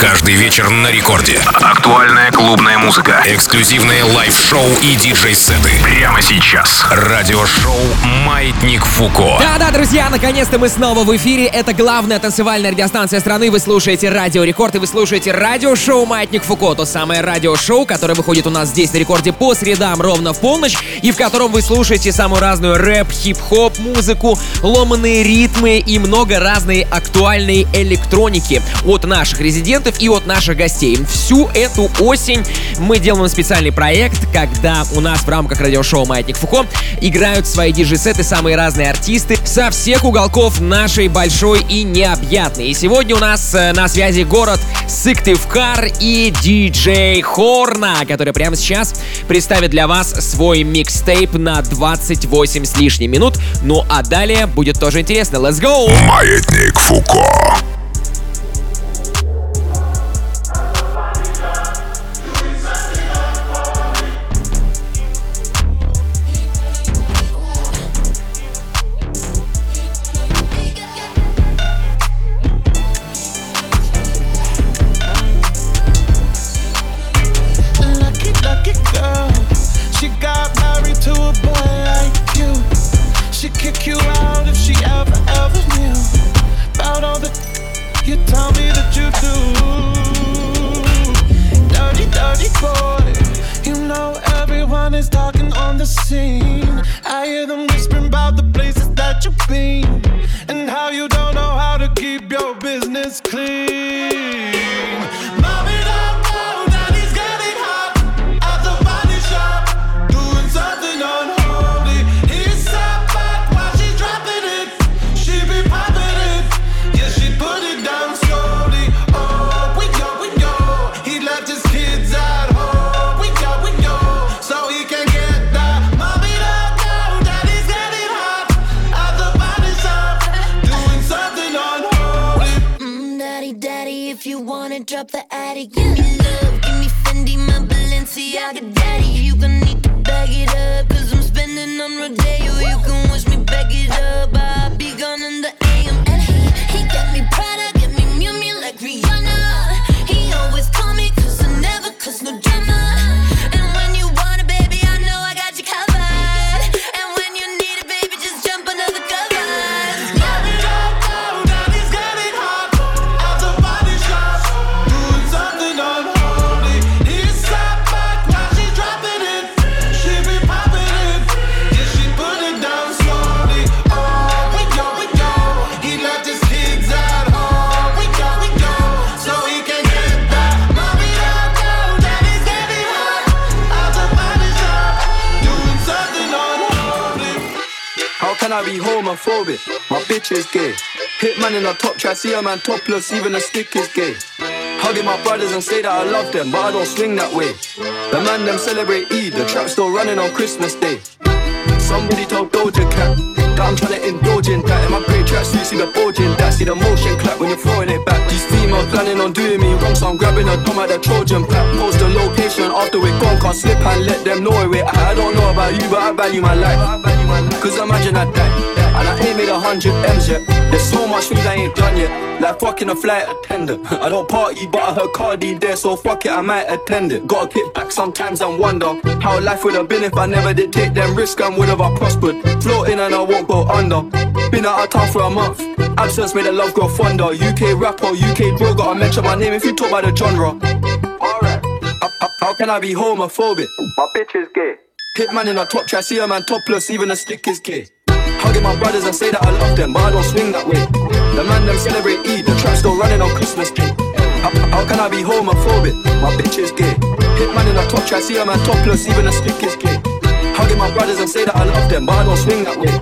Каждый вечер на рекорде. Актуальная клубная музыка. Эксклюзивные лайв-шоу и диджей-сеты. Прямо сейчас. Радиошоу «Маятник Фуко». Да-да, друзья, наконец-то мы снова в эфире. Это главная танцевальная радиостанция страны. Вы слушаете Радио Рекорд и вы слушаете радиошоу «Маятник Фуко». То самое радиошоу, которое выходит у нас здесь на рекорде по средам ровно в полночь. И в котором вы слушаете самую разную рэп, хип-хоп, музыку, ломаные ритмы и много разной актуальной электроники от наших резидентов и от наших гостей. Всю эту осень мы делаем специальный проект, когда у нас в рамках радиошоу «Маятник Фуко» играют свои диджей-сеты самые разные артисты со всех уголков нашей большой и необъятной. И сегодня у нас на связи город Сыктывкар и диджей Хорна, который прямо сейчас представит для вас свой микстейп на 28 с лишним минут. Ну а далее будет тоже интересно. Let's go! «Маятник Фуко». Drop the attic, give me love, give me Fendi, my Balenciaga daddy. You gon' need to bag it up, cause I'm spending on Rodeo. You can wish me back it up, I'll be gone in the AM. And he got me Prada, get me Miu Miu like Rihanna. He always call me cause I never cause no drama. I be homophobic, my bitch is gay. Hit man in a top try, see a man topless, even a stick is gay. Hugging my brothers and say that I love them, but I don't swing that way. The man them celebrate Eid, the trap still running on Christmas Day. Somebody told Doja Cat that I'm tryna indulge in that. In my grey tracks, you see the bulge in that. See the motion clap when you're throwing it back. These females planning on doing me wrong, so I'm grabbing a thumb at the Trojan pack. Post the location after we're gone, can't slip and let them know where we're at. I don't know about you, but I value my life. Cause imagine I died, and I ain't made 100 M's yet. There's so much things I ain't done yet, like fucking a flight attendant. I don't party, but I heard Cardi there, so fuck it, I might attend it. Gotta kick back sometimes and wonder how life would have been if I never did take them risks and would have I prospered. Floating and I won't go under. Been out of town for a month, absence made the love grow fonder. UK rapper, UK bro, gotta mention my name if you talk about the genre. Alright, how can I be homophobic? My bitch is gay. Hit man in a top try, see a man topless, even a stick is gay. Hugging my brothers and say that I love them, but I don't swing that way. The man them celebrate Eid, the trap still running on Christmas Day. How can I be homophobic? My bitch is gay. Hit man in a top try, see a man topless, even a stick is gay. Hugging my brothers and say that I love them, but I don't swing that way.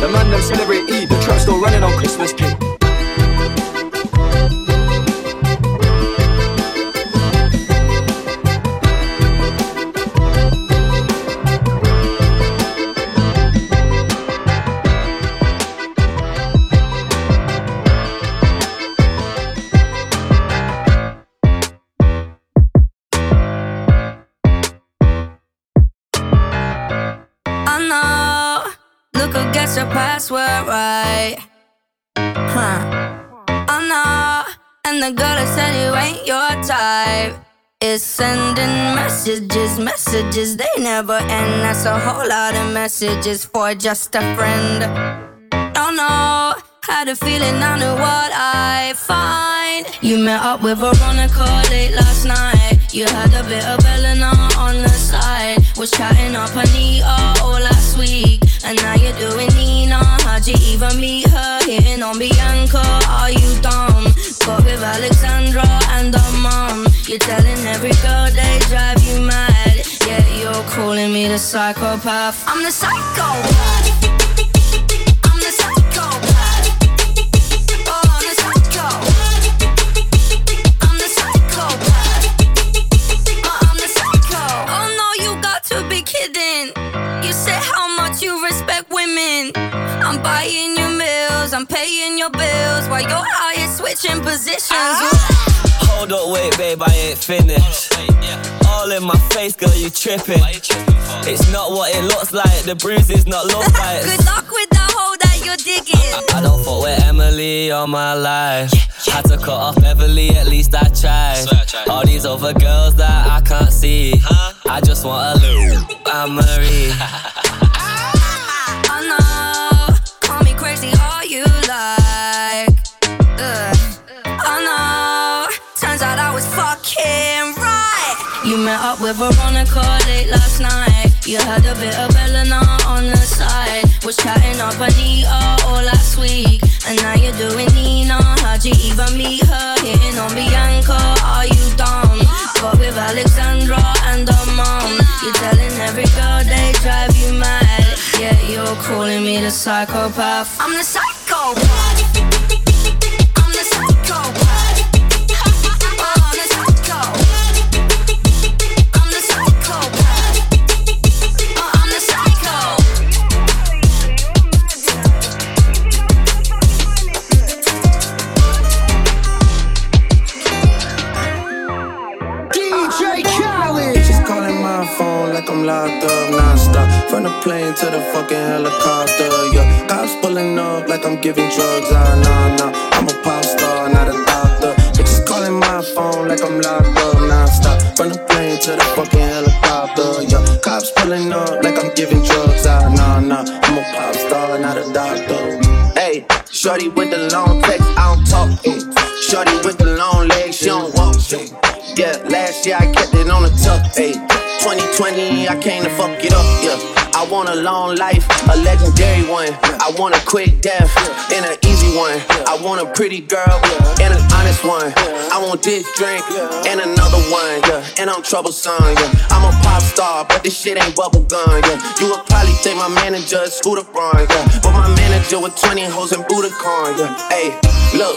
The man them celebrate Eid, the trap still running on Christmas Day. Your password right, huh? Oh no, And the girl that said you ain't your type is sending messages, messages they never end. That's a whole lot of messages for just a friend. Don't know how to feel it, I know what I find. You met up with Veronica late last night. You had a bit of Eleanor on the side. Was chatting up Anita all last week. And now you're doing Nina, how'd you even meet her? Hitting on Bianca, are you dumb? Got with Alexandra and her mom. You're telling every girl they drive you mad. Yeah, you're calling me the psychopath. I'm the psycho. I'm buying your meals, I'm paying your bills while you're out here switching positions. Hold up, wait, babe, I ain't finished. All in my face, girl, you tripping. It's not what it looks like, the bruise is not love bites. Good luck with the hole that you're digging. I don't fuck with Emily all my life. Had to cut off Beverly, at least I tried. All these other girls that I can't see. I just want a little Anne-Marie. You met up with Veronica late last night. You had a bit of Eleanor on the side. Was chatting up Anita all last week. And now you're doing Nina, how'd you even meet her? Hitting on Bianca, are you dumb? Got with Alexandra and her mom. You're telling every girl they drive you mad. Yeah, you're calling me the psychopath. I'm the psychopath. I'm locked up non-stop, from the plane to the fucking helicopter, yeah. Cops pulling up like I'm giving drugs, nah, I'm a pop star, not a doctor. Bitches calling my phone like I'm locked up non-stop, from the plane to the fucking helicopter, yeah. Cops pulling up like I'm giving drugs, nah, I'm a pop star, not a doctor. Hey, shorty with the long text, I don't talk, shorty with the long legs, she don't walk, yeah. Last year I kept it on the tuck, 2020, I came to fuck it up, yeah. I want a long life, a legendary one. I want a quick death and an easy one. I want a pretty girl and an honest one. I want this drink and another one, yeah. And I'm troublesome, yeah. I'm a pop star, but this shit ain't bubble gum, yeah. You would probably think my manager is Scooter Braun, yeah. But my manager with 20 hoes and Budokan, yeah. Hey, look.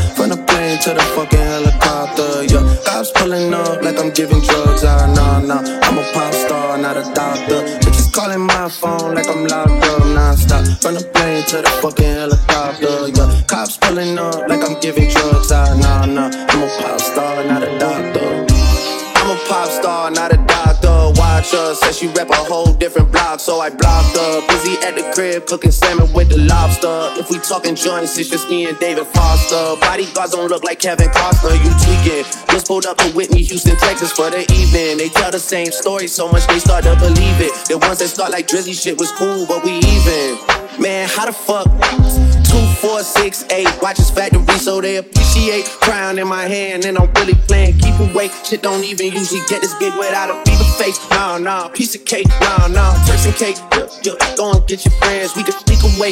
From the plane to the fucking helicopter, yeah. Cops pulling up like I'm giving drugs, nah, I'm a pop star, not a doctor. Bitches calling my phone like I'm locked up non-stop. From the plane to the fucking helicopter, yeah. Cops pulling up like I'm giving drugs, nah, I'm a pop star, not a doctor. I'm a pop star, not a doctor. Watch her, said she rep a whole different block, so I blocked her. Busy at the crib, cooking salmon with the lobster. If we talking joints, it's just me and David Foster. Bodyguards don't look like Kevin Costner, you tweaking. Just pulled up to Whitney Houston, Texas for the evening. They tell the same story so much they start to believe it. The ones that start like Drizzy shit was cool, but we even. Man, how the fuck? 2, 4, 6, 8. Watch this factory so they appreciate. Crown in my hand and I'm really playing keep awake. Shit don't even usually get this big without a beaver face. Nah, piece of cake. Nah, person cake. Yeah, go and get your friends. We can sneak away.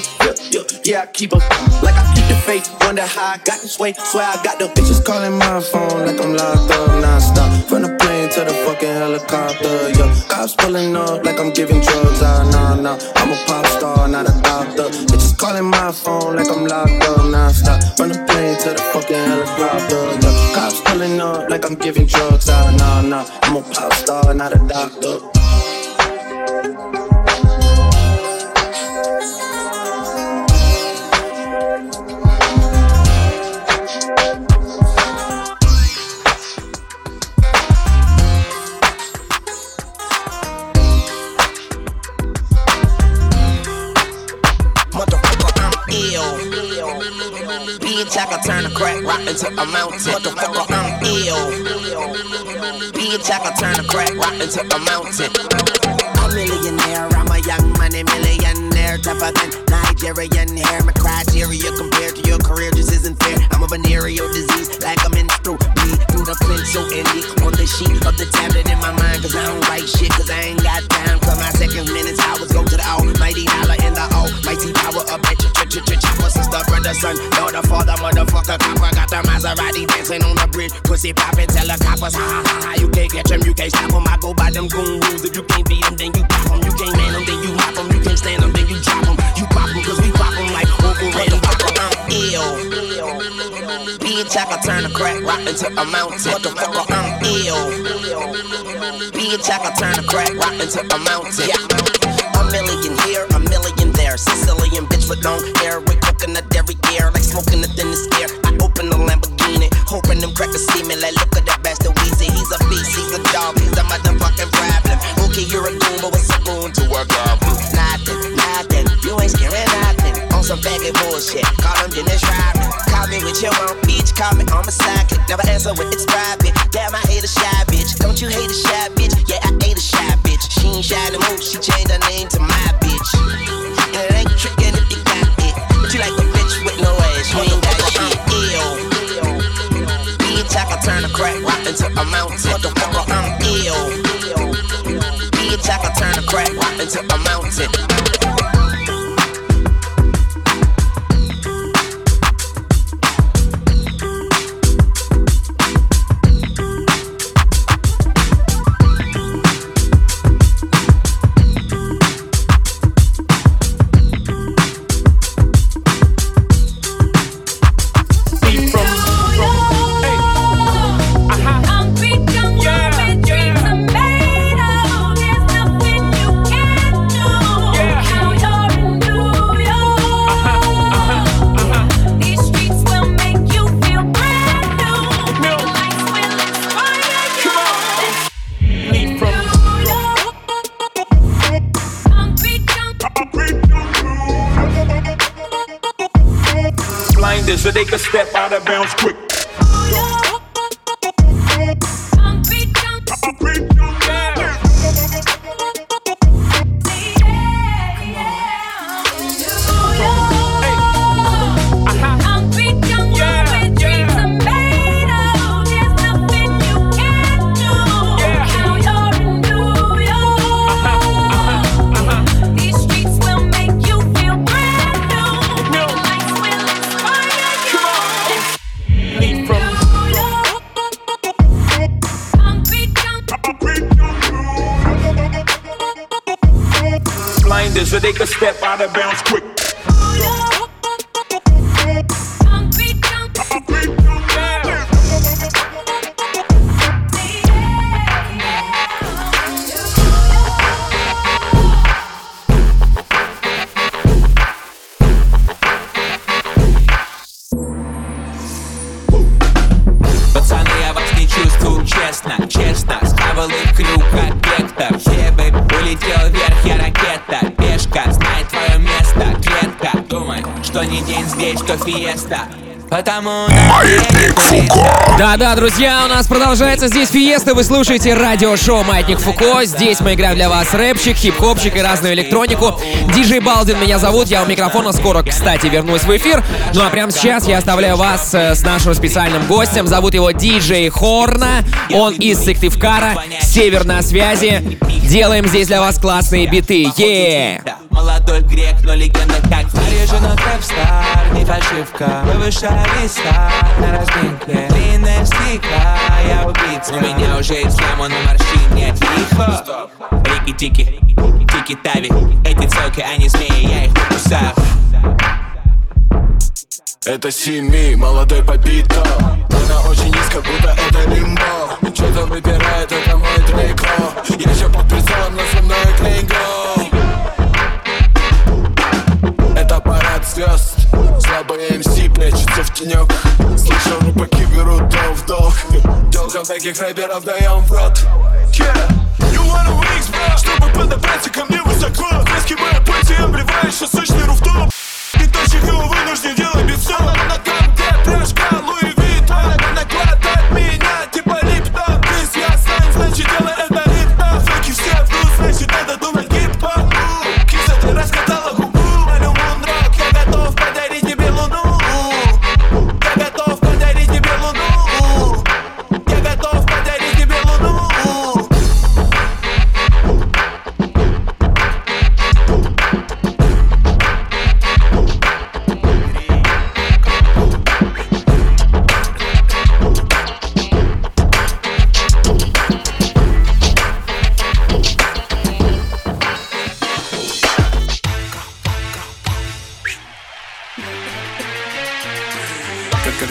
Yeah, I keep them like I keep the faith. Wonder how I got this way. Swear I got the bitches calling my phone like I'm locked up non-stop. From the plane to the fucking helicopter. Yeah, cops pulling up like I'm giving drugs. Nah, I'm a pop star, not a doctor. Bitches calling my phone like I'm locked up non-stop. From the plane to the fucking helicopter. Yeah, cops pulling up like I'm giving drugs. Nah, I'm a pop star, not a doctor. bitch, I can turn a crack rock into a mountain. Motherfucker, I'm ill. Bitch, I can turn a crack rock into a mountain. I'm a millionaire, I'm a young money millionaire. Tougher than Nigerian hair. My criteria compared to your career just isn't fair. I'm a venereal disease, like I'm in through bleed. Through the pencil and leak on the sheet of the tablet in my mind. Cause I don't write shit, cause I ain't got time. Cause my second minutes, hours go to the almighty dollar and the almighty power of that chopper, sister, brother, son, daughter, father, motherfucker, copper. Got the Maserati dancing on the bridge. Pussy poppin', tell the coppers, ha ha ha ha. You can't catch them, you can't stop them. I go by them goon rules. If you can't beat them, then you pop them. You can't man them, then you mop them. You can't stand them, then you drop them. You pop them, cause we pop them like Google and Rocko. I'm ill. Bitch, I can turn a crack rock into a mountain. Motherfucker, I'm ill. Bitch, I can turn a crack rock into a mountain. Yeah. A million here, a million there. Sicilian bitch with long hair. We're cooking the dairy air, like smoking the thinnest air. I open the Lamborghini, hoping them crackers see me. Like, look at that bastard Weezy. He's a beast, he's a dog, he's a motherfucking problem. Okay, you're a goon, but what's a goon to a goblin? Nothing, you ain't scaring nothing. On some baggy bullshit, call him Dennis Rodman. Call me with your own bitch, call me on my sidekick. Never answer when it's private. Damn, I hate a shy bitch. Don't you hate a shy bitch? Yeah, I hate a shy bitch. She ain't shy to move, she changed her name to my bitch. And it ain't trickin' if you got it. But you like a bitch with no ass, you ain't got shit. Ill. Bitch, I can turn a crack rock into a mountain. Motherfucker, I'm ill. Bitch, I can turn a crack rock into a mountain. So they can step out of bounds quick. So they can step out of bounds quick. Пацаны, я вас не чувствую, честно. Ставлю крюк от вектор. Ебать, улетел вверх, я ракета. Знай твое место, клетка. Думай, что не день здесь, что фиеста. Потому Маятник Фуко. Да-да, друзья, у нас продолжается здесь фиеста. Вы слушаете радиошоу Маятник Фуко. Здесь мы играем для вас рэпчик, хип-хопчик и разную электронику. Диджей Валдин меня зовут, я у микрофона. Скоро, кстати, вернусь в эфир. Ну а прямо сейчас я оставляю вас с нашим специальным гостем. Зовут его Диджей Хорна. Он из Сыктывкара, север на связи. Делаем здесь для вас классные биты. Еее! Молодой грек, но легенда как Заряжена трэп-стар, не фальшивка. Мы вышли стар на разминке. Длинная стика, я убийца. У меня уже есть яма на морщине. Тихо! Стоп! Рики-тики, тики-тави. Эти целки, они змеи, я их покусаю. Это семи, молодой побито. Она очень низко, будто это лимбо. Чё-то выбирает, это мой Дрейк. Я ещё под прицелом, но со мной Клинго. Это парад звёзд. Слабые МС прячутся в тенёк. Слышу, рубаки берут то вдох. Долгом таких рэперов даём в рот. You wanna wings, bro? Чтобы подобраться ко мне высоко. Краски моя поэзия обливаешь, а сочный руфтоп. И точек его вынужден делать без соло. На ногам, где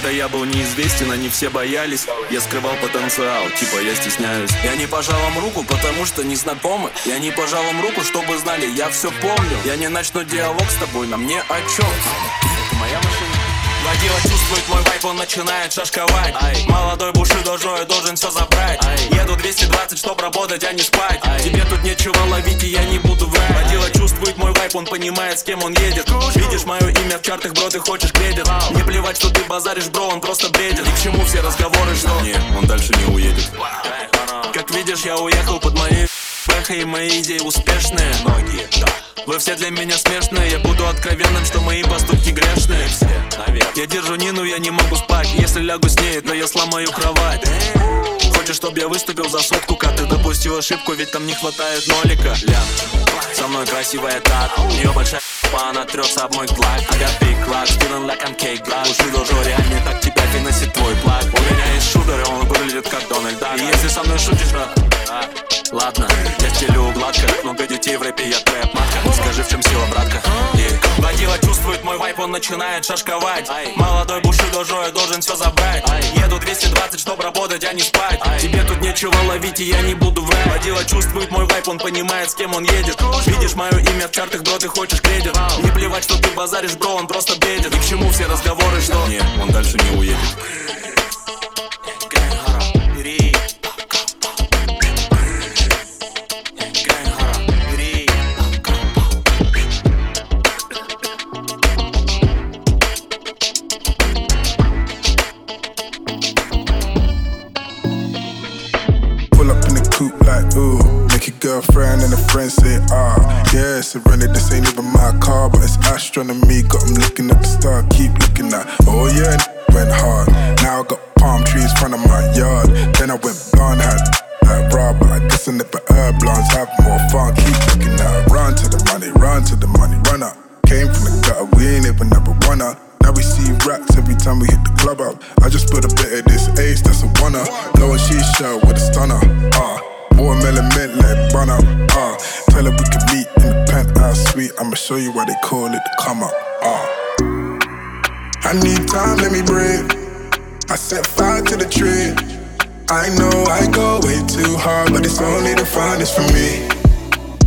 Когда я был неизвестен, они все боялись. Я скрывал потенциал, типа я стесняюсь. Я не пожал им руку, потому что не знакомы. Я не пожал им руку, чтобы знали, я все помню. Я не начну диалог с тобой, на мне отчет. Это моя машина. Водила чувствует мой вайп, он начинает шашковать. Ай. Молодой Бушидо Джо, я должен все забрать. Ай. Еду 220, чтоб работать, а не спать. Ай. Тебе тут нечего ловить, и я не буду врать. Водила чувствует мой вайп, он понимает, с кем он едет. Видишь мое имя в чартах, бро, ты хочешь кредит. Не плевать, что ты базаришь, бро, он просто бредит. И к чему все разговоры, что... Не, он дальше не уедет. Как видишь, я уехал под моей... И мои идеи успешные. Многие, да. Вы все для меня смешные. Я буду откровенным, что мои поступки грешные. Все, наверное. Я держу Нину, я не могу спать. Если лягу с ней, то я сломаю кровать. Хочешь, чтобы я выступил за сотку, как ты допустил ошибку, ведь там не хватает нолика. Со мной красивая тат, у нее большая ***а, она трется об мой глаз. I got big clocks, feeling like I'm cake black. Уши должен реально так тебя выносит твой плак. У меня есть шутер, и он выглядит как Дональд Дак. И если со мной шутишь, ладно, я стелю гладко. Много детей в рэпе, я трэп-матка. Скажи, в чем сила, братка? Водила чувствует мой вайп, он начинает шашковать. Молодой Бушидо Джо, я должен все забрать. Еду 220, чтоб работать, а не спать. Тебе тут нечего ловить, и я не буду врать. Водила чувствует мой вайп, он понимает, с кем он едет. Видишь мое имя в чартах, бро, ты хочешь кредит. Не плевать, что ты базаришь, бро, он просто бредит. И к чему все разговоры, что... Не, он дальше не уедет. Girlfriend and a friend say, yeah, surrendered, this ain't even my car, but it's astronomy, got him looking at the star, keep looking at, oh yeah, went hard, now I got palm trees front of my yard, then I went blonde, had like raw, but I guess I never heard blondes have more fun, keep looking at, run to the money, run up, came from the gutter, we ain't even never won up. Now we see racks every time we hit the club up, I just put a bit of this ace, that's a runner, blowing shisha with a stunner, watermelon mint like bun up, tell her we can meet in the penthouse suite. I'ma show you why they call it the come up, I need time, let me breathe. I set fire to the tree. I know I go way too hard, but it's only the finest for me.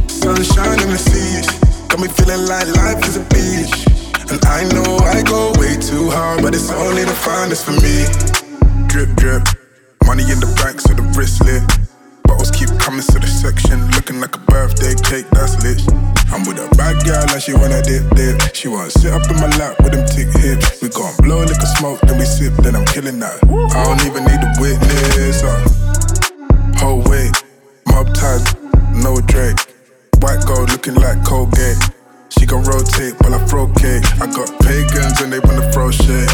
Sunshine in the seas, got me feeling like life is a beach. And I know I go way too hard, but it's only the finest for me. Drip, drip, money in the bank, so the wristlet. Bottles keep coming to the section, looking like a birthday cake, that's lit. I'm with a bad girl and she wanna dip. She wanna sit up in my lap with them thick hips. We gon' blow like a smoke, then we sip, then I'm killing that. I don't even need a witness. Whole weight, mob ties, no Drake. White gold looking like Colgate. She gon' rotate while I throw cake. I got pagans and they wanna throw shit.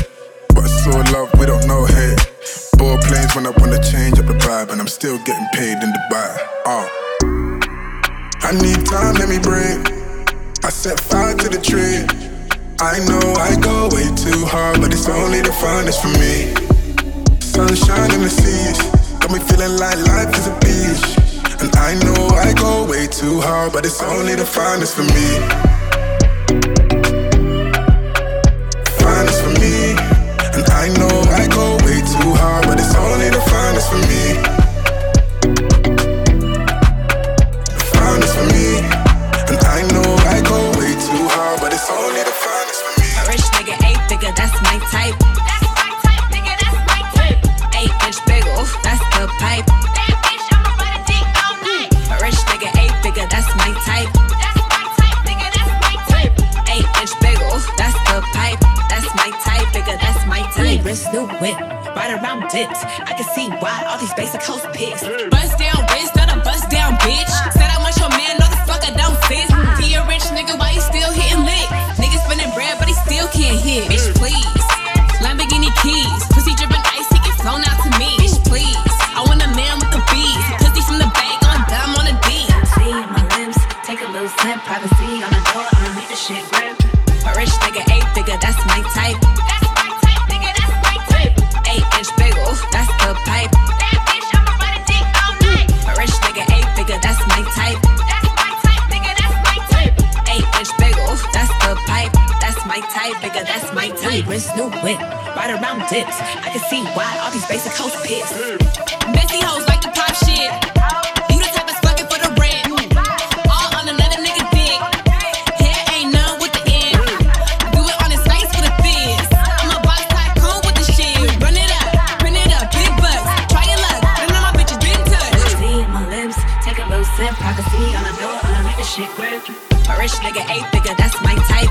But it's all love, we don't know hate. Board planes when I wanna change up the vibe, and I'm still getting paid in Dubai. I need time, let me breathe. I set fire to the tree. I know I go way too hard, but it's only the finest for me. Sunshine in the seas, got me feeling like life is a beach. And I know I go way too hard, but it's only the finest for me. Finest for me, and I know I go way too hard, but it's only the finest for me. The finest for me, and I know I go way too hard, but it's only the finest for me. A rich nigga, 8 figure, that's my type. That's my type, nigga, that's my type. 8 inch bigger, oof, that's the pipe. That bitch, I'ma put a dick all night. A rich nigga, 8 figure, that's my type. That's my type, nigga, that's my type. 8 inch bigger, oof, that's the pipe. That's my type, nigga, that's my type. Wrist, new whip, right around dips. I can see why all these basic hoes pics. Bust down wrist, not a bust down bitch. Said I want your man, no the fuck I don't fit. He a rich nigga, why he still hitting lick? Nigga spending bread, but he still can't hit. Bitch, please, Lamborghini keys. Pussy dripping ice, he get flown out to me. Bitch, please, I want a man with the bees. Pussy from the bag, on dumb on a D. See my lips, take a little sip. Privacy on the door, I'ma make the shit grip. A rich nigga, 8 figure, that's my type. That's my type, nigga, that's my type. 8 inch bigger, oof, that's the pipe. That bitch, I'ma put a dick all night. A rich nigga, 8 figure, that's my type. That's my type, nigga, that's my type. 8 inch bigger, oof, that's the pipe. That's my type, nigga, that's my type. fragrance, new whip, right around dips. I can see why all these basic hoes pissed. Messy hoes like the pop shit. You the type that's fucking for the rent. All on another nigga dick. Hair ain't none with the end. I do it on his face with a fizz. I'm a boss tycoon with the shit. Run it up, print it up, big bucks. Try your luck, none of my bitches been touched. See my lips, take a little sip. Prophecy on the door, on the nigga shit grip. A rich nigga, eight figure, that's my type.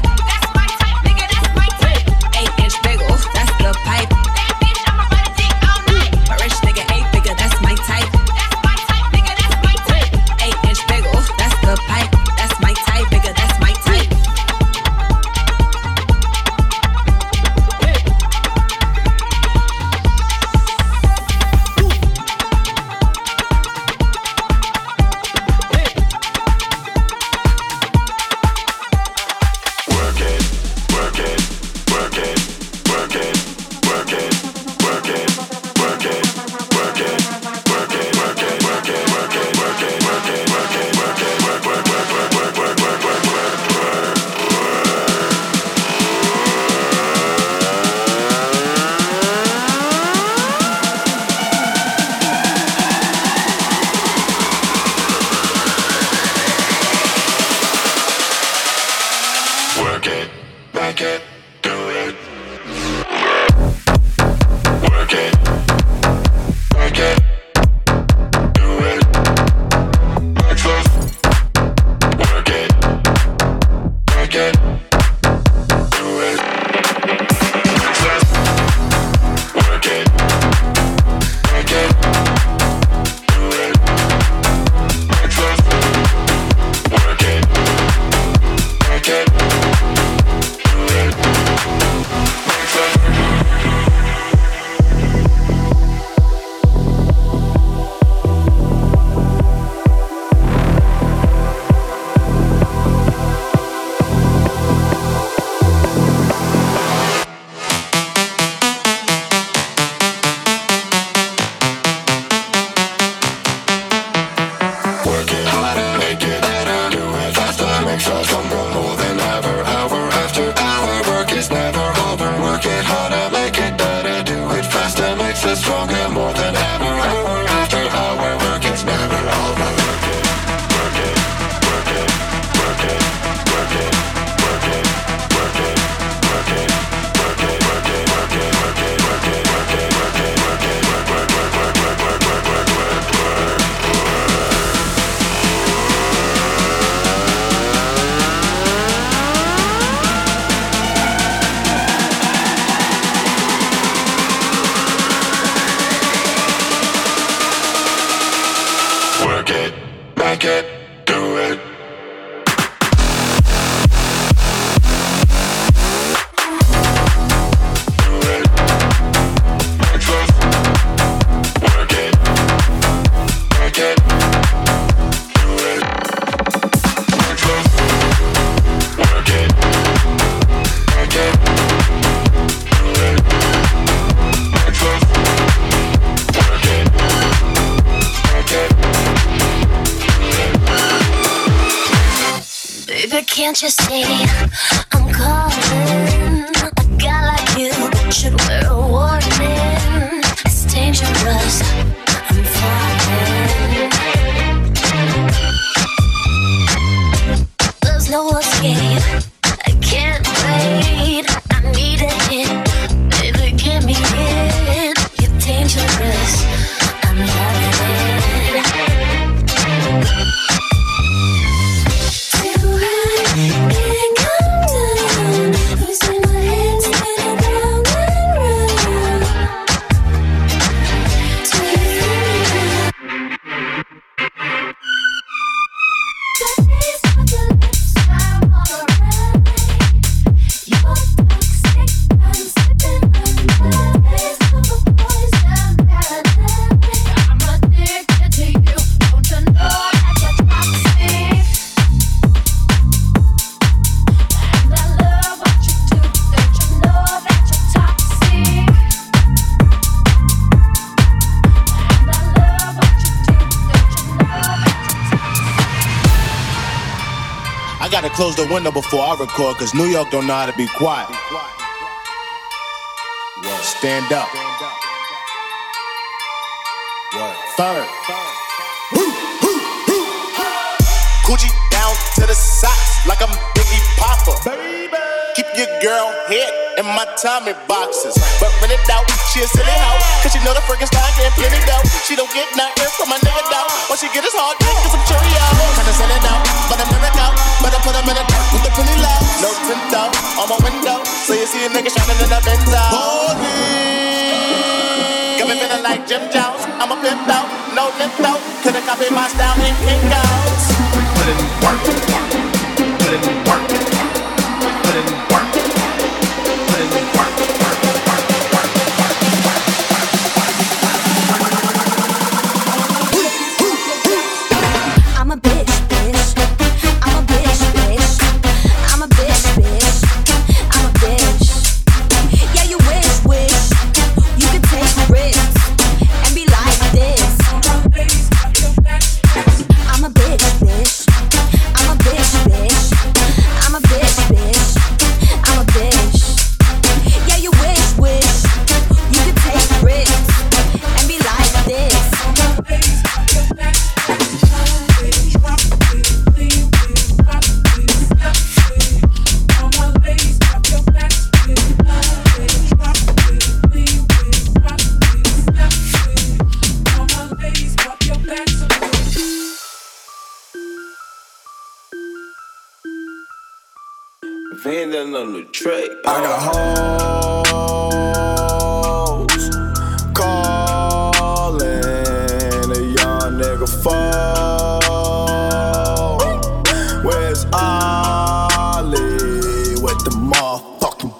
Can't you see I'm calling? A guy like you should wear a warning. It's dangerous. I'm falling. There's no escape. I can't wait. I need a hit. Baby, give me it. You're dangerous. I'm loving it. Close the window before I record, cause New York don't know how to be quiet. stand up. Third. Coochie down to the socks like I'm Biggie Papa. Baby. Keep your girl head in my Tommy boxes. But when it out, she a silly hoe. Cause she know the freaking style getting plenty dough. She don't get nothing from my nigga dough. What she get is hard dick and some Cheerios. Kinda send it out, but I'm in the couch. Better put them in the dirt with the pretty light. No tint out on my window. So you see a nigga shining in the Benz out. Holy. Got me feeling like Jim Jones. I'm a pimp out, no lift out. Couldn't copy my style, he can't go. Put in work, put in work, put in work, put in work, work, work, work, work, work. I'm a bitch, bitch. I'm a bitch, bitch. I'm a bitch, bitch. I'm a bitch. Yeah, you wish, wish. You could take risks and be like this. I'm a bitch, bitch. I'm a bitch, bitch. I'm a bitch, bitch. I'm a bitch. Yeah, you wish, wish. You could take risks and be like this. Vending on the track. I got hoes calling a young nigga phone. Where's Ollie with the motherfucking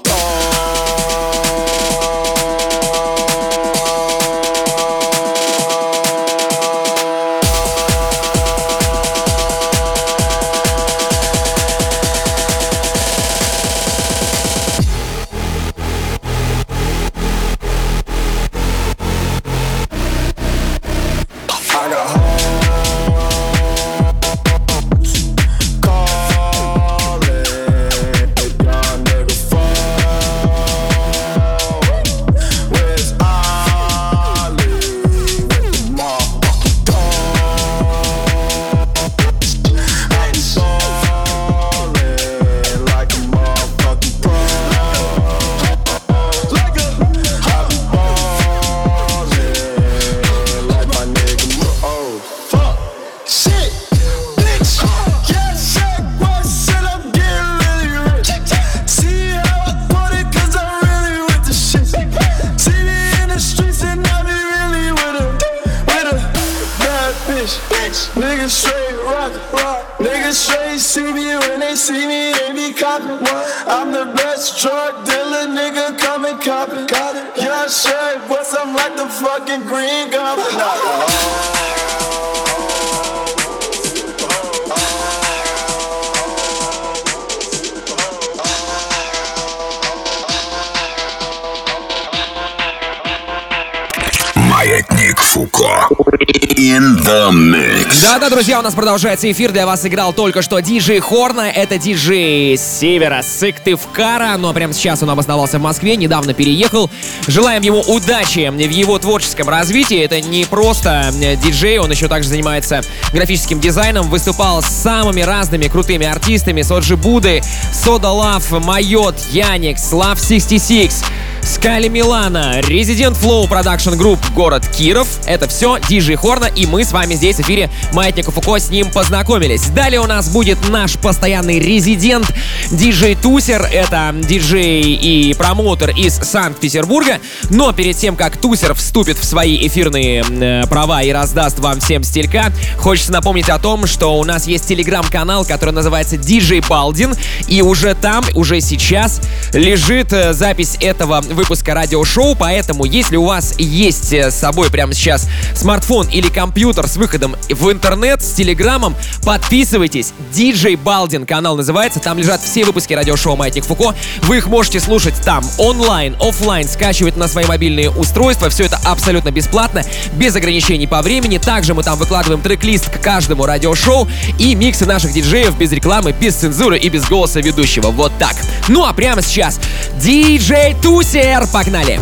Да, друзья, у нас продолжается эфир. Для вас играл только что диджей Хорна. Это диджей севера Сыктывкара. Но прямо сейчас он обосновался в Москве, недавно переехал. Желаем ему удачи в его творческом развитии. Это не просто диджей, он еще также занимается графическим дизайном. Выступал с самыми разными крутыми артистами. Соджи Буды, Сода Лав, Майот, Яникс, Лав 66. Скали Милана, Резидент Флоу Продакшн Групп, город Киров. Это все диджей Хорна, и мы с вами здесь в эфире Маятника Фуко с ним познакомились. Далее у нас будет наш постоянный резидент диджей Тусер. Это диджей и промоутер из Санкт-Петербурга. Но перед тем, как Тусер вступит в свои эфирные права и раздаст вам всем стилька, хочется напомнить о том, что у нас есть телеграм-канал, который называется Диджей Валдин. И уже там, уже сейчас лежит запись этого выпуска радиошоу, поэтому если у вас есть с собой прямо сейчас смартфон или компьютер с выходом в интернет, с телеграммом, подписывайтесь. Диджей Валдин канал называется, там лежат все выпуски радиошоу Маятник Фуко, вы их можете слушать там онлайн, офлайн, скачивать на свои мобильные устройства, все это абсолютно бесплатно, без ограничений по времени. Также мы там выкладываем трек-лист к каждому радиошоу и миксы наших диджеев без рекламы, без цензуры и без голоса ведущего. Вот так. Ну а прямо сейчас Диджей Тусер. Погнали!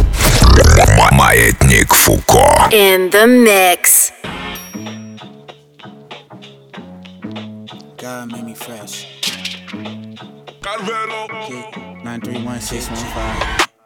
Маятник Фуко. In the mix. God made me fresh. Okay. 931615.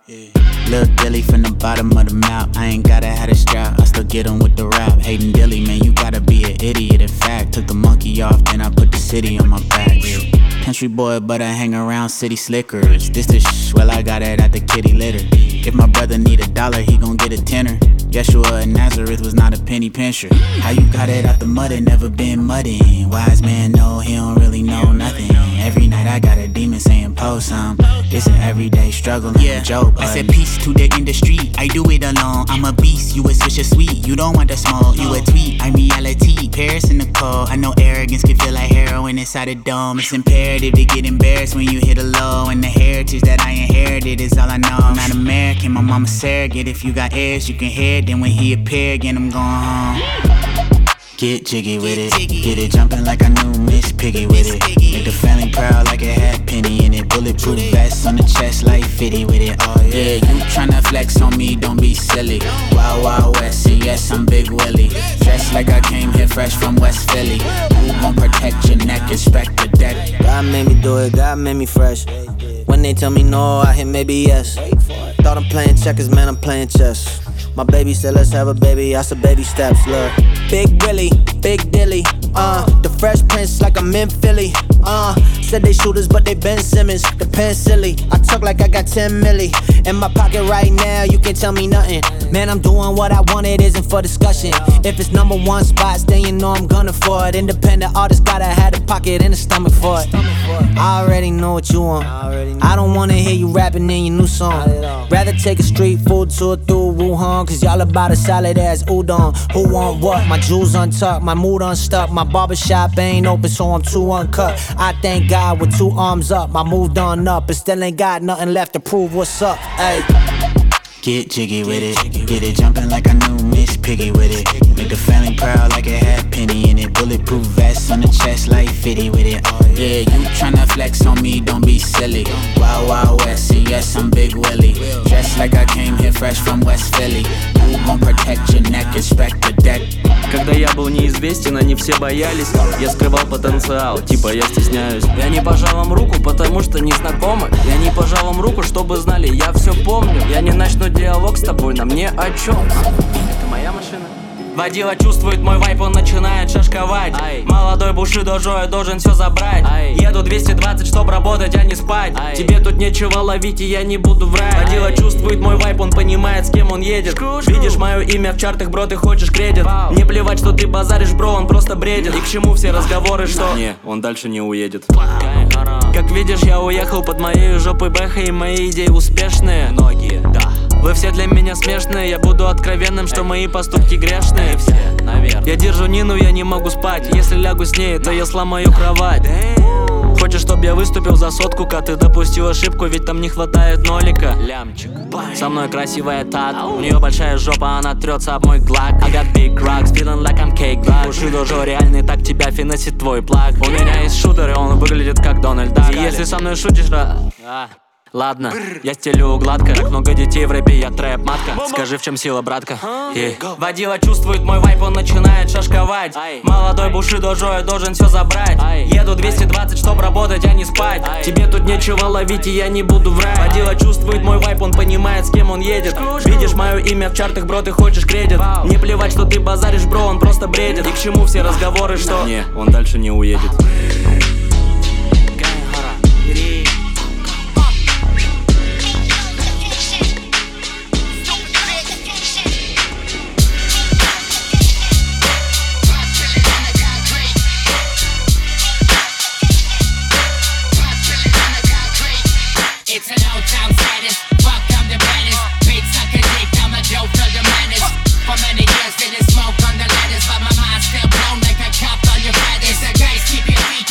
Yeah. Lil' Dilly from the bottom of the mouth. I ain't gotta have a strap, I still get him with the rap. Hating Dilly, man, you gotta be an idiot. In fact, took the monkey off, then I put the city on my back. Yeah. Country boy, but I hang around city slickers. This the shh, well, I got it at the kitty litter. If my brother need a dollar, he gon' get a tenner. Yeshua and Nazareth was not a penny pincher. How you got it out the mud and never been muddin'? Wise man, no, he don't really know nothing. Every night I got a demon saying post some. It's an everyday struggle, not a joke. I said peace to the industry, I do it alone. I'm a beast, you a swisher sweet, you don't want the smoke. You a tweet, I'm reality, Paris and Nicole. I know arrogance can feel like heroin inside a dome. It's imperative to get embarrassed when you hit a low. And the heritage that I inherited is all I know. I'm not American, my mama's surrogate. If you got heirs, you can hear it. Then when he appear again, I'm gone home. Get jiggy with it, get it jumpin' like I knew Miss Piggy with it. Make the family proud like it had Penny in it. Bulletproof vest on the chest like Fitty with it, oh yeah. You tryna flex on me, don't be silly. Wild Wild West, see, yes, I'm Big Willie. Dressed like I came here fresh from West Philly. Who gon' protect your neck, respect the deck. God made me do it, God made me fresh. When they tell me no, I hear maybe yes. Thought I'm playing checkers, man, I'm playing chess. My baby said let's have a baby, I said baby steps, look. Big Willie, Big Dilly, the Fresh Prince like I'm in Philly, said they shooters but they Ben Simmons, the pen silly. I talk like I got 10 milli in my pocket right now, you can't tell me nothing. Man, I'm doing what I want, it isn't for discussion. If it's number one spots, then you know I'm gunning for it. Independent artist gotta have a pocket and a stomach for it. I already know what you want, I don't wanna hear you rapping in your new song. Rather take a street food tour through Wuhan, cause y'all about a solid ass udon. Who want what? My jewels untucked, my mood unstuck. My barbershop ain't open, so I'm too uncut. I thank God with two arms up, I moved on up, but still ain't got nothing left to prove what's up, ayy. Get jiggy with it, get it jumpin' like I knew Miss Piggy with it. Make the family proud like it had Penny in it. Bulletproof vest on the chest like Fitty with it, oh yeah. You tryna flex on me, don't be silly. Wild Wild West, see, yes, I'm Big Willie. Dressed like I came here fresh from West Philly. Who gon' protect your neck, respect the deck. Когда я был неизвестен, они все боялись. Я скрывал потенциал, типа я стесняюсь. Я не пожал вам руку, потому что не знакомы. Я не пожал вам руку, чтобы знали, я все помню. Я не начну диалог с тобой, нам не о чем. Это моя машина. Водила чувствует мой вайп, он начинает шашковать. Ай. Молодой буши Доджо, я должен все забрать. Ай. Еду 220, чтоб работать, а не спать. Ай. Тебе тут нечего ловить, и я не буду врать. Ай. Водила чувствует мой вайп, он понимает, с кем он едет. Шу-шу. Видишь мое имя в чартах, бро, ты хочешь кредит. Вау. Не плевать, что ты базаришь, бро, он просто бредит. И к чему все разговоры, что... Не, он дальше не уедет. Как видишь, я уехал под моей жопой бэха, и мои идеи успешные. Многие, да. Вы все для меня смешные, я буду откровенным, что мои поступки грешные. Все, наверное. Я держу Нину, я не могу спать. Если лягу с ней, то я сломаю кровать. Хочешь, чтоб я выступил за сотку, ка ты допустил ошибку, ведь там не хватает нолика. Лямчик. Со мной красивая тат, у нее большая жопа, она трется об мой глак. I got big rocks, feeling like I'm cake black. Уши Дожо реальный, так тебя финансит твой плаг. У меня есть шутер, и он выглядит как Дональд Дак. И если со мной шутишь, ладно, я стелю гладко. Так много детей в рэпе, я трэп-матка. Скажи, в чем сила, братка? Водила чувствует мой вайп, он начинает шашковать. Молодой буши Доджо, я должен все забрать. Еду 220, чтоб работать, а не спать. Тебе тут нечего ловить, и я не буду врать. Водила чувствует мой вайп, он понимает, с кем он едет. Видишь мое имя в чартах, бро, ты хочешь кредит. Не плевать, что ты базаришь, бро, он просто бредит. И к чему все разговоры, что... Не, он дальше не уедет. Keep your feet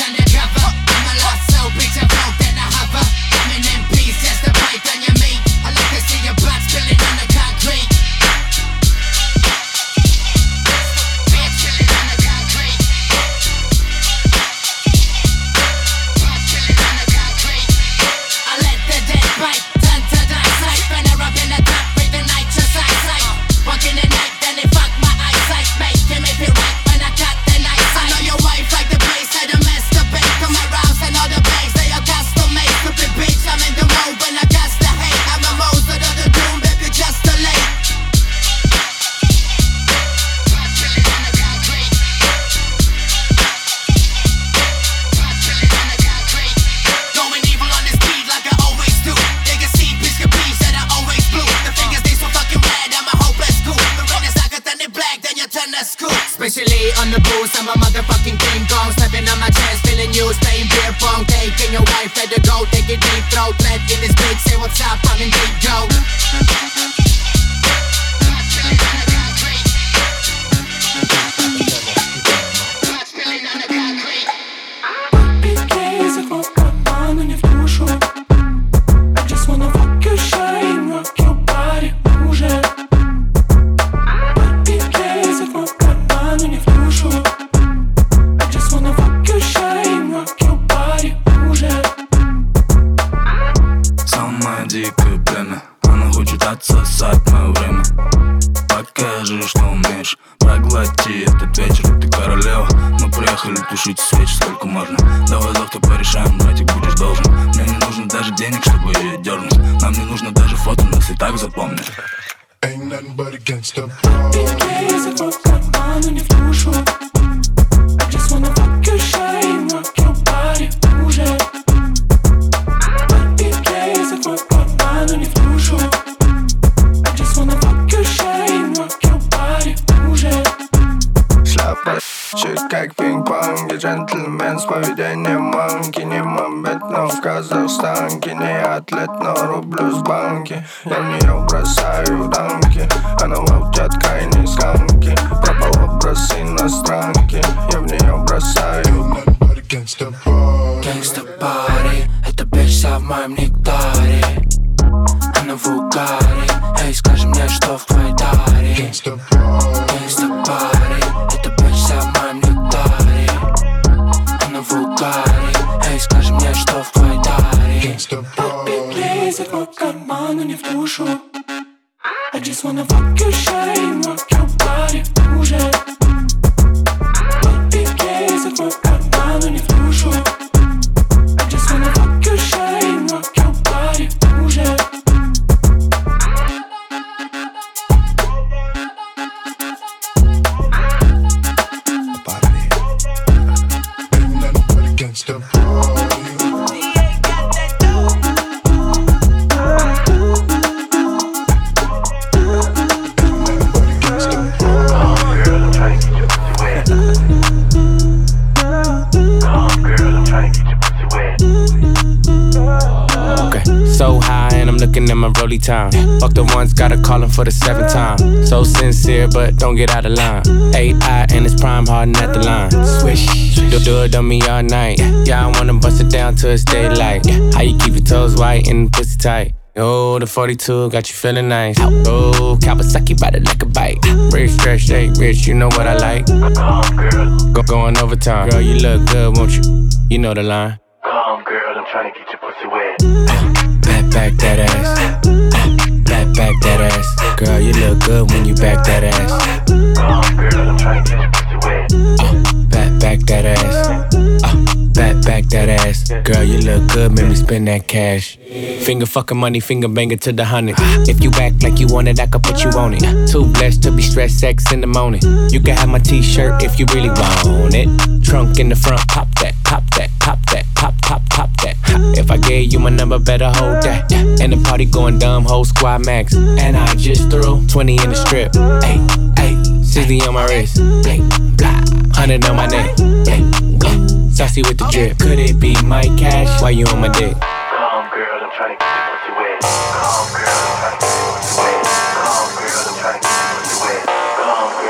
throat, lead in his beak, say what's up, I'm in big go. Отсосать мое время. Покажи, что умеешь. Проглоти этот вечер, ты королева. Мы приехали тушить свечи, сколько можно. Давай завтра порешаем, братик, будешь должен. Мне не нужно даже денег, чтобы ее дернуть. Нам не нужно даже фото, нас и так запомнишь. Ain't nothing but against the ball. Ты язык в карман, но не в душу. I just wanna fuck your shame, rock your body, уже. Ты язык в карман, но не в душу. Чик как пинг-понг, я джентльмен с поведением манки. Не мамбет, но в Казахстанке. Не атлет, но рублю с банки. Я в нее бросаю в дамки. Она волчатка и не сканки. Пропал образ иностранки. Я в нее бросаю. Gangsta party. Эта бич вся в моем нектаре. Она в угаре. Эй, скажи мне, что в твоей даре. Gangsta party. Эта бич вся в моем нектаре. Она в угаре. Эй, скажи мне, что в твоей даре. Gangsta party. Папе лезет в карман, но не в душу. I just wanna fuck your shame, rock your body, уже. Папе лезет в карман, но не в душу. I just wanna fuck your shame, rock your body, уже. So high and I'm looking at my rollie time. Fuck the ones, gotta call him for the seventh time. So sincere, but don't get out of line. AI and it's prime harden at the line. Swish, do it on me all night. Yeah, I wanna bust it down till it's daylight. How you keep your toes white and the pussy tight? Oh, the 42 got you feeling nice. Oh, Kawasaki ride it like a bike. Rich, fresh, straight, rich, you know what I like. Going overtime. Girl, you look good, won't you? You know the line. Come, girl, I'm trying to get your pussy wet. Back that ass, back that ass. Girl, you look good when you back that ass. Girl, I'm trying to get your pussy wet. Back that ass, back that ass. Girl, you look good, make me spend that cash. Finger fucking money, finger banging to the 100. If you act like you want it, I could put you on it. Too blessed to be stressed, sex in the morning. You can have my t-shirt if you really want it. Trunk in the front, pop that, pop that, pop that, pop, pop, pop that. If I gave you my number, better hold that. And the party going dumb, whole squad max. And I just threw 20 in the strip. Ay, ay, 60 on my wrist. Blah, blah, 100 on my neck. Blah, blah, saucy with the drip. Could it be my cash? Why you on my dick? Come girl, I'm trying to get your pussy wet. Come girl, I'm trying to get your pussy wet. Come girl, I'm trying to get your pussy wet. Come girl.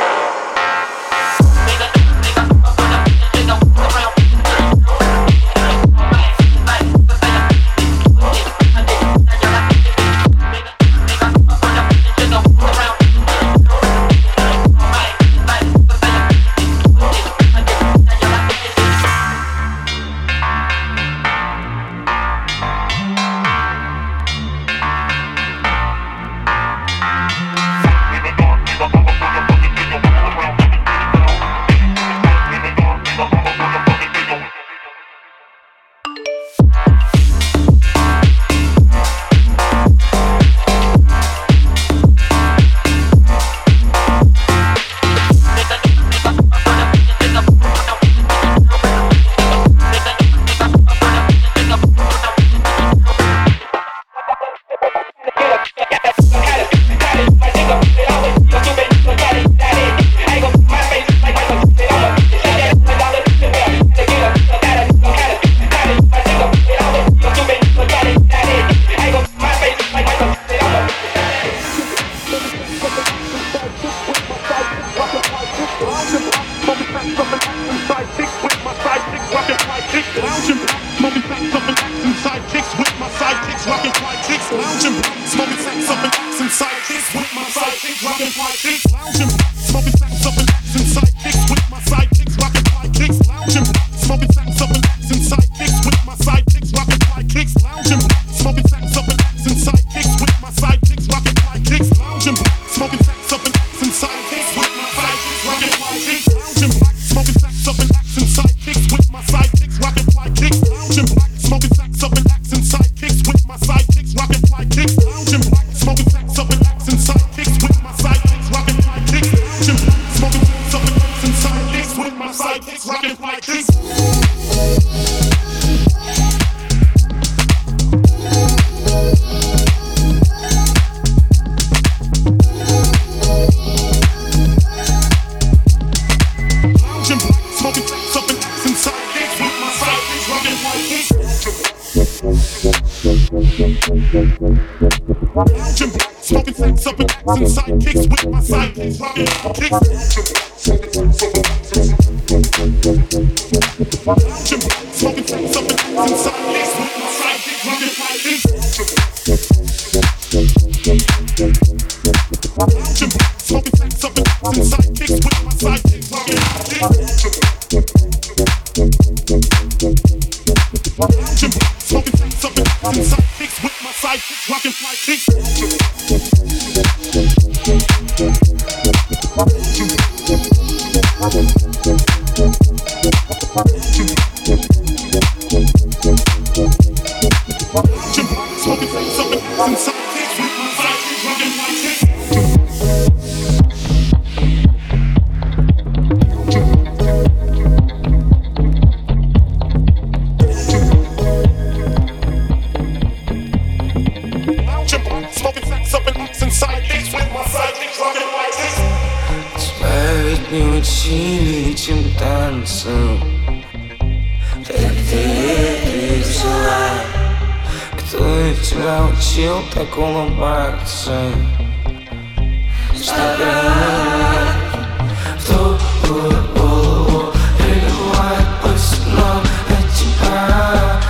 Bum bum bum. up and some side kicks with my side kicks, rocking white chicks, lounging, smoking sacks up and some side kicks with my side kicks, rocking white chicks, lounging, smoking sacks up and some side kicks with my side kicks, rocking white chicks, lounging, smoking sacks up and some side kicks with my side kicks, rocking white chicks, lounging, smoking sacks up and some side kicks with my side kicks, rocking white chicks, lounging, smoking sacks up and some side kicks with my side kicks, rocking white chicks, lounging, smoking sacks up and some side kicks with my side kicks, rocking white chicks, lounging. Smoking sacks up and axing sidekicks with my sidekicks, rocking white kicks, lounging. Smoking sacks up and axing sidekicks with my sidekicks, rocking white kicks, lounging. Smoking sacks up and axing sidekicks with my sidekicks, rocking white kicks. Smoking sacks up and axing sidekicks with my sidekicks, rocking my kicks. Smoking sacks up and axing sidekicks with my sidekicks, rocking my kicks. Smoking sacks up and axing sidekicks with my sidekicks, rocking my kicks. Smoking sacks up and axing sidekicks with my sidekicks, rocking my kicks. Так улыбаться, вставляй в тупую голову, прибывает по снам от тебя.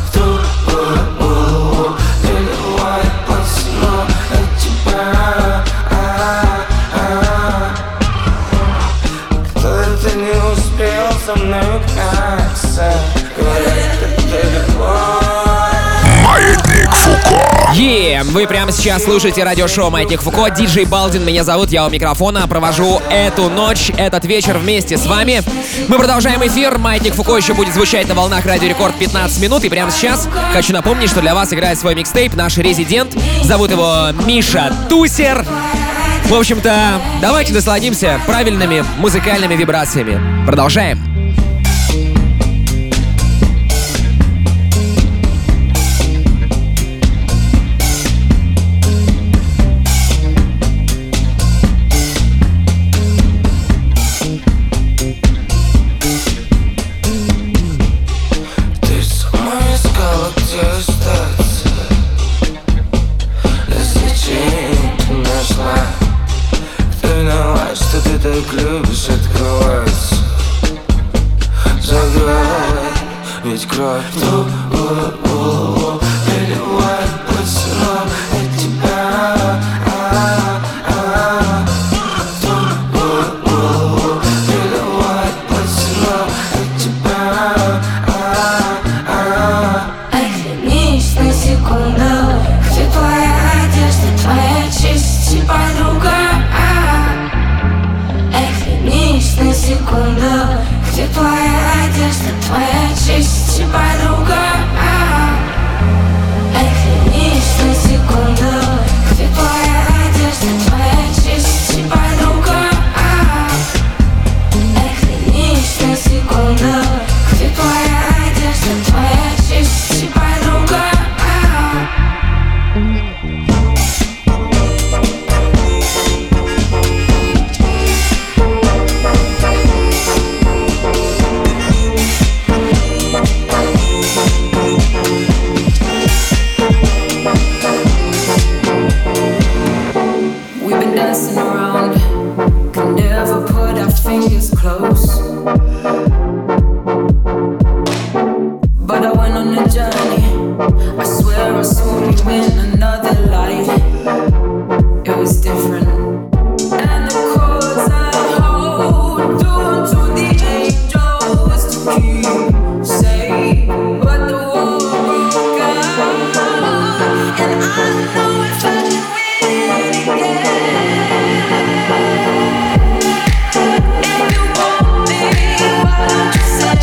В тупую голову, прибывает по снам от тебя. Кто-то не успел со мной угнаться, говорит, это любовь. Маятник Фуко. Вы прямо сейчас слушаете радиошоу Маятник Фуко. Диджей Валдин меня зовут, я у микрофона. Провожу эту ночь, этот вечер вместе с вами. Мы продолжаем эфир. Маятник Фуко еще будет звучать на волнах Радио Рекорд 15 минут. И прямо сейчас хочу напомнить, что для вас играет свой микстейп наш резидент. Зовут его Миша Тусер. В общем-то, давайте насладимся правильными музыкальными вибрациями. Продолжаем. Где твоя одежда, твоя честь и подруга? I went on a journey. I swear I saw you in another light. It was different. And the chords I hold through to the angels to keep safe. But the war broke out, and I know if I can win again. If you want me, why don't you say?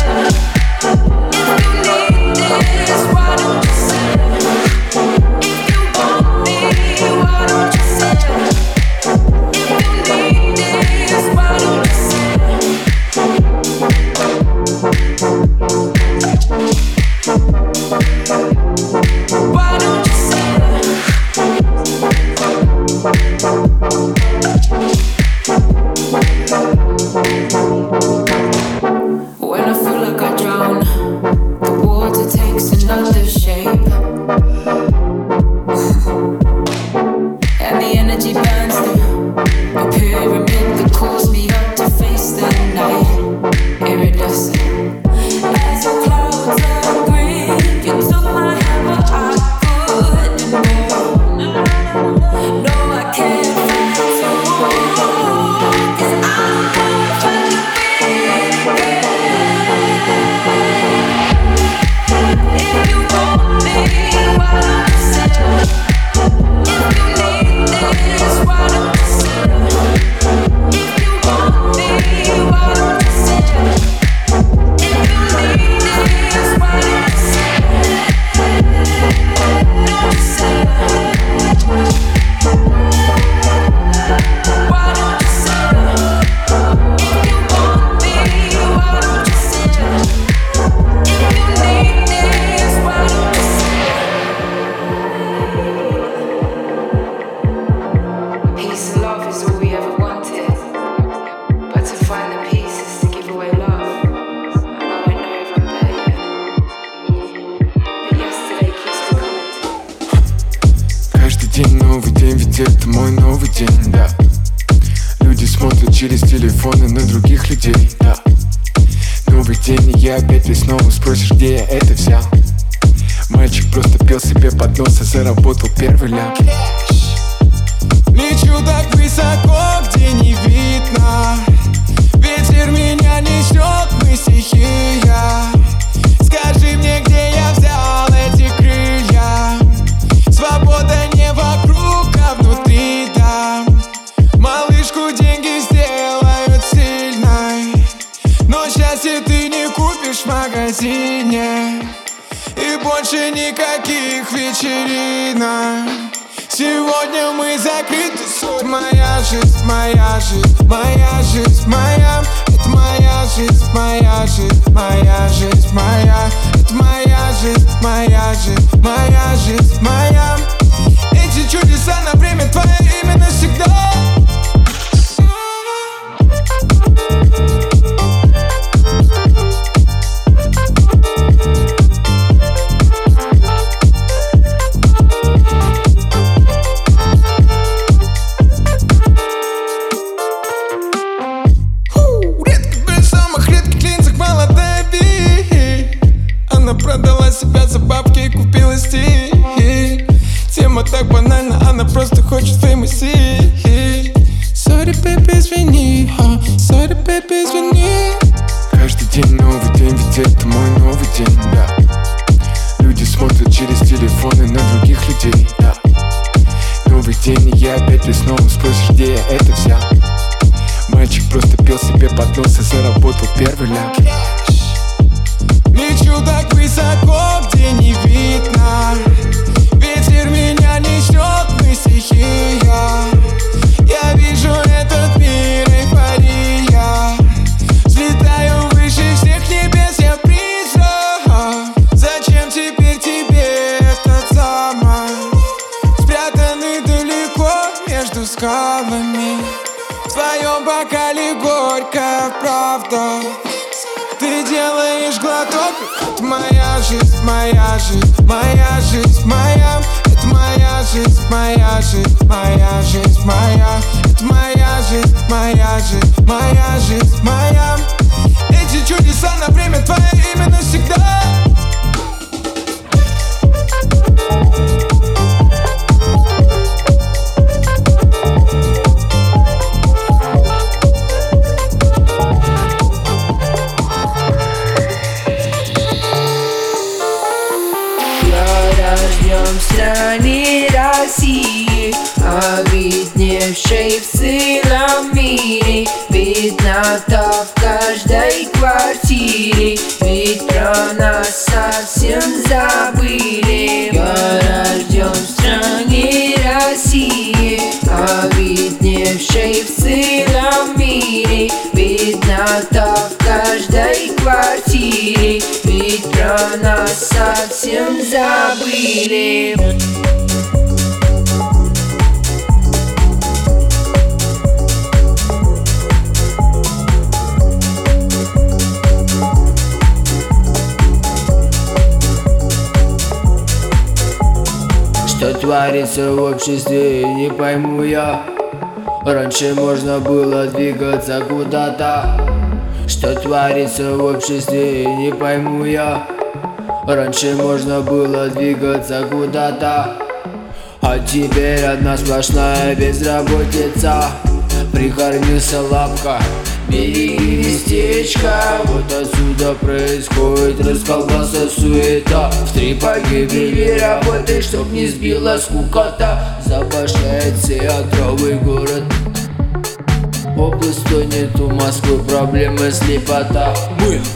Why don't you say? If you want me, why don't you say? If you need this, why don't you say? Why don't you say? When I feel like I drown, water takes another shape, and the energy burns through a pyramid that calls me up to face the night, iridescent. As your clouds are green, you took my hand, but I couldn't move. No, I can't find you, 'cause I know if I could be заработал первый ляп. Лечу так высоко, где не видно. Ветер меня несет, мы стихия. Скажи мне, где я взял эти крылья. Свобода не вокруг, а внутри, да. Малышку деньги сделают сильной, но счастье ты не купишь в магазине. И больше никаких вечеринок. Сегодня мы закрыты. Это моя жизнь, моя жизнь, моя жизнь, моя. Это моя жизнь, моя жизнь, моя жизнь, моя. Это моя жизнь, моя жизнь, моя жизнь, моя. Эти чудеса на время твое имя навсегда. Так банально, она просто хочет famous. Sorry, baby, извини, sorry, baby, извини. Каждый день новый день, ведь это мой новый день, да. Люди смотрят через телефоны на других людей, да. Новый день, и я опять ли снова спросишь, где я это взял. Мальчик просто пел себе под нос и заработал первый ляп. Лечу так высоко, где не видно. Ветер меня несет, мы стихия. Я вижу этот мир, эйфория. Взлетаю выше всех небес, я призрак. Зачем теперь тебе этот замок, спрятанный далеко между скалами? В твоем бокале горькая правда. Ты делаешь глоток. Это моя жизнь, моя жизнь, моя жизнь, моя. Это моя жизнь, моя жизнь, моя жизнь, моя. Это моя жизнь, моя жизнь, моя жизнь, моя. Эти чудеса на время твое имя навсегда. стране России, обедневшей в сыром мире. Беднота в каждой квартире, ведь про нас совсем забыли. Я рожден в стране России, обедневшей в сыром мире. Беднота в каждой квартире, ведь про нас совсем забыли. Что творится в обществе, не пойму я. Раньше можно было двигаться куда-то. Что творится в обществе, не пойму я. Раньше можно было двигаться куда-то. А теперь одна сплошная безработица. Прикормился лапка, бери местечко. Вот отсюда происходит расколбаса суета. В три погибели работы, чтоб не сбила скукота. Запашляется театровый город, область тонет у Москвы, проблемы слепота.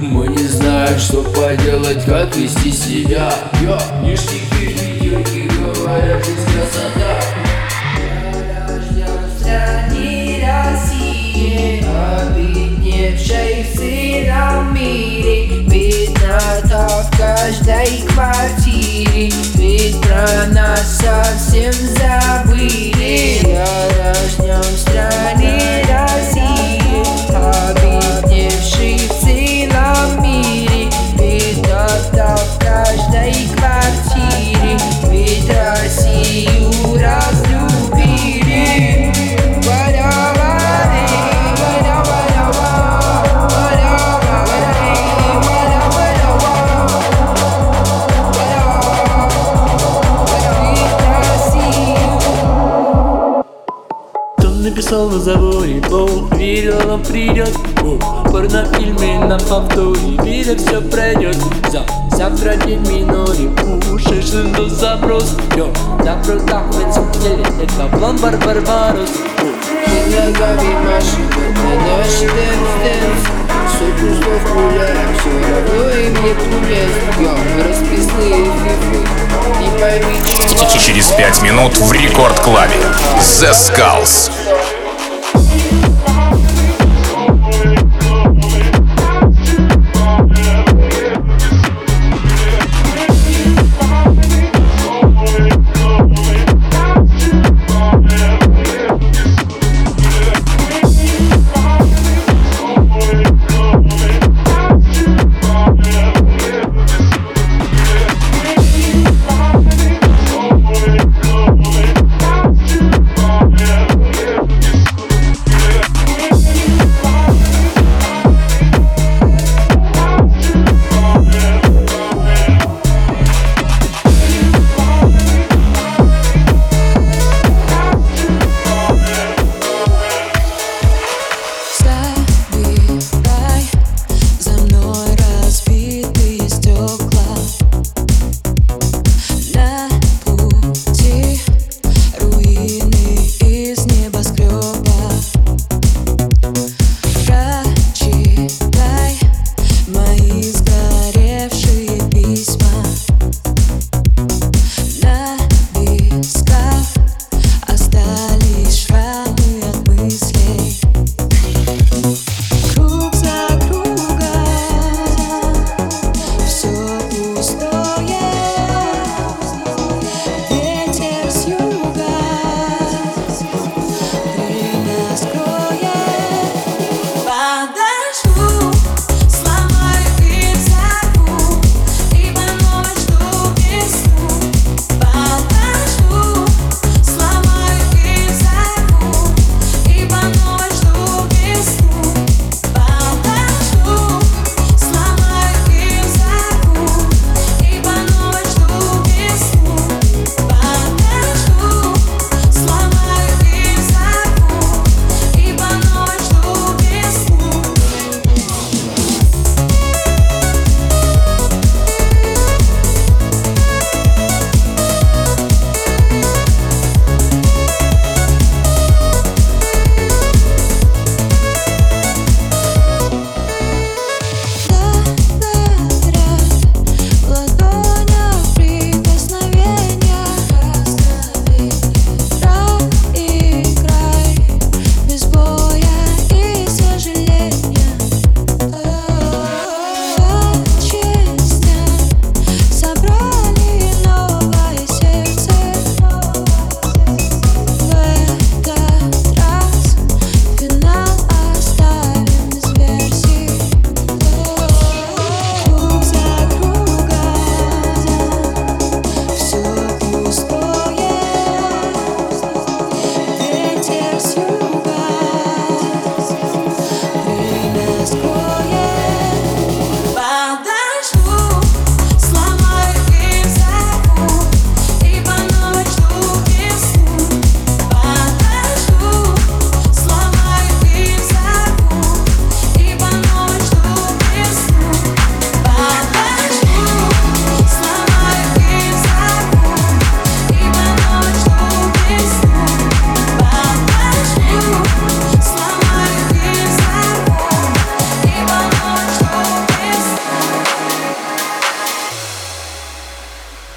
Мы не знаем, что поделать, как вести себя. Ништяки, лидерки, говорят, жизнь красота. Я рожден в стране России, обедневшей в сыром мире. Беднота в каждой квартире, ведь про нас совсем забыли. Я рожден в стране России, обедневшей в сыром мире. Беднота в каждой квартире, ведь Россию разлюбили. Написал на заборе, Бог верил, он придет. Порнофильмы на повторе, видя, все пройдет. Завтра день миноре, уши жду заброс. Завтра так в этом деле, это план Барбарбарус. Ногами машина, продашь дэнс-дэнс. Сотню слов гуляем, все равно им не плюлез. Расписные фифы, не пойми чего. Через 5 минут в рекорд-клабе The Skulls.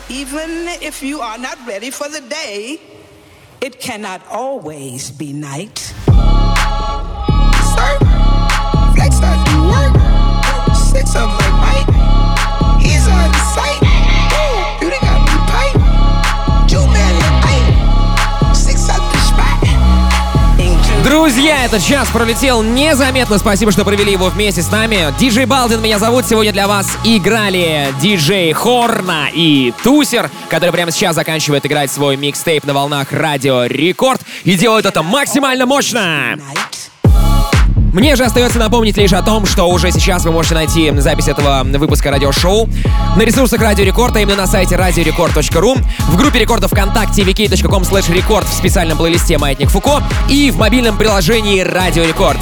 Even if you are not ready for the day, it cannot always be night. Start, flex starts to work. Six of like Mike, he's on sight. Ooh, you done got me pipe. Juman and Ike, six out the spot. Друзья, этот час пролетел незаметно. Спасибо, что провели его вместе с нами. Диджей Валдин меня зовут. Сегодня для вас играли диджей Хорна и Тусер, который прямо сейчас заканчивает играть свой микстейп на волнах Радио Рекорд. И делают это максимально мощно. Мне же остается напомнить лишь о том, что уже сейчас вы можете найти запись этого выпуска радиошоу на ресурсах Радио Рекорда, именно на сайте radiorecord.ru, в группе рекорда ВКонтакте vk.com/рекорд в специальном плейлисте «Маятник Фуко» и в мобильном приложении Радио Рекорд.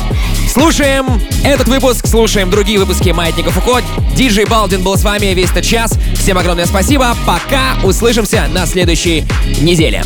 Слушаем этот выпуск, слушаем другие выпуски «Маятника Фуко». Диджей Валдин был с вами весь этот час. Всем огромное спасибо. Пока. Услышимся на следующей неделе.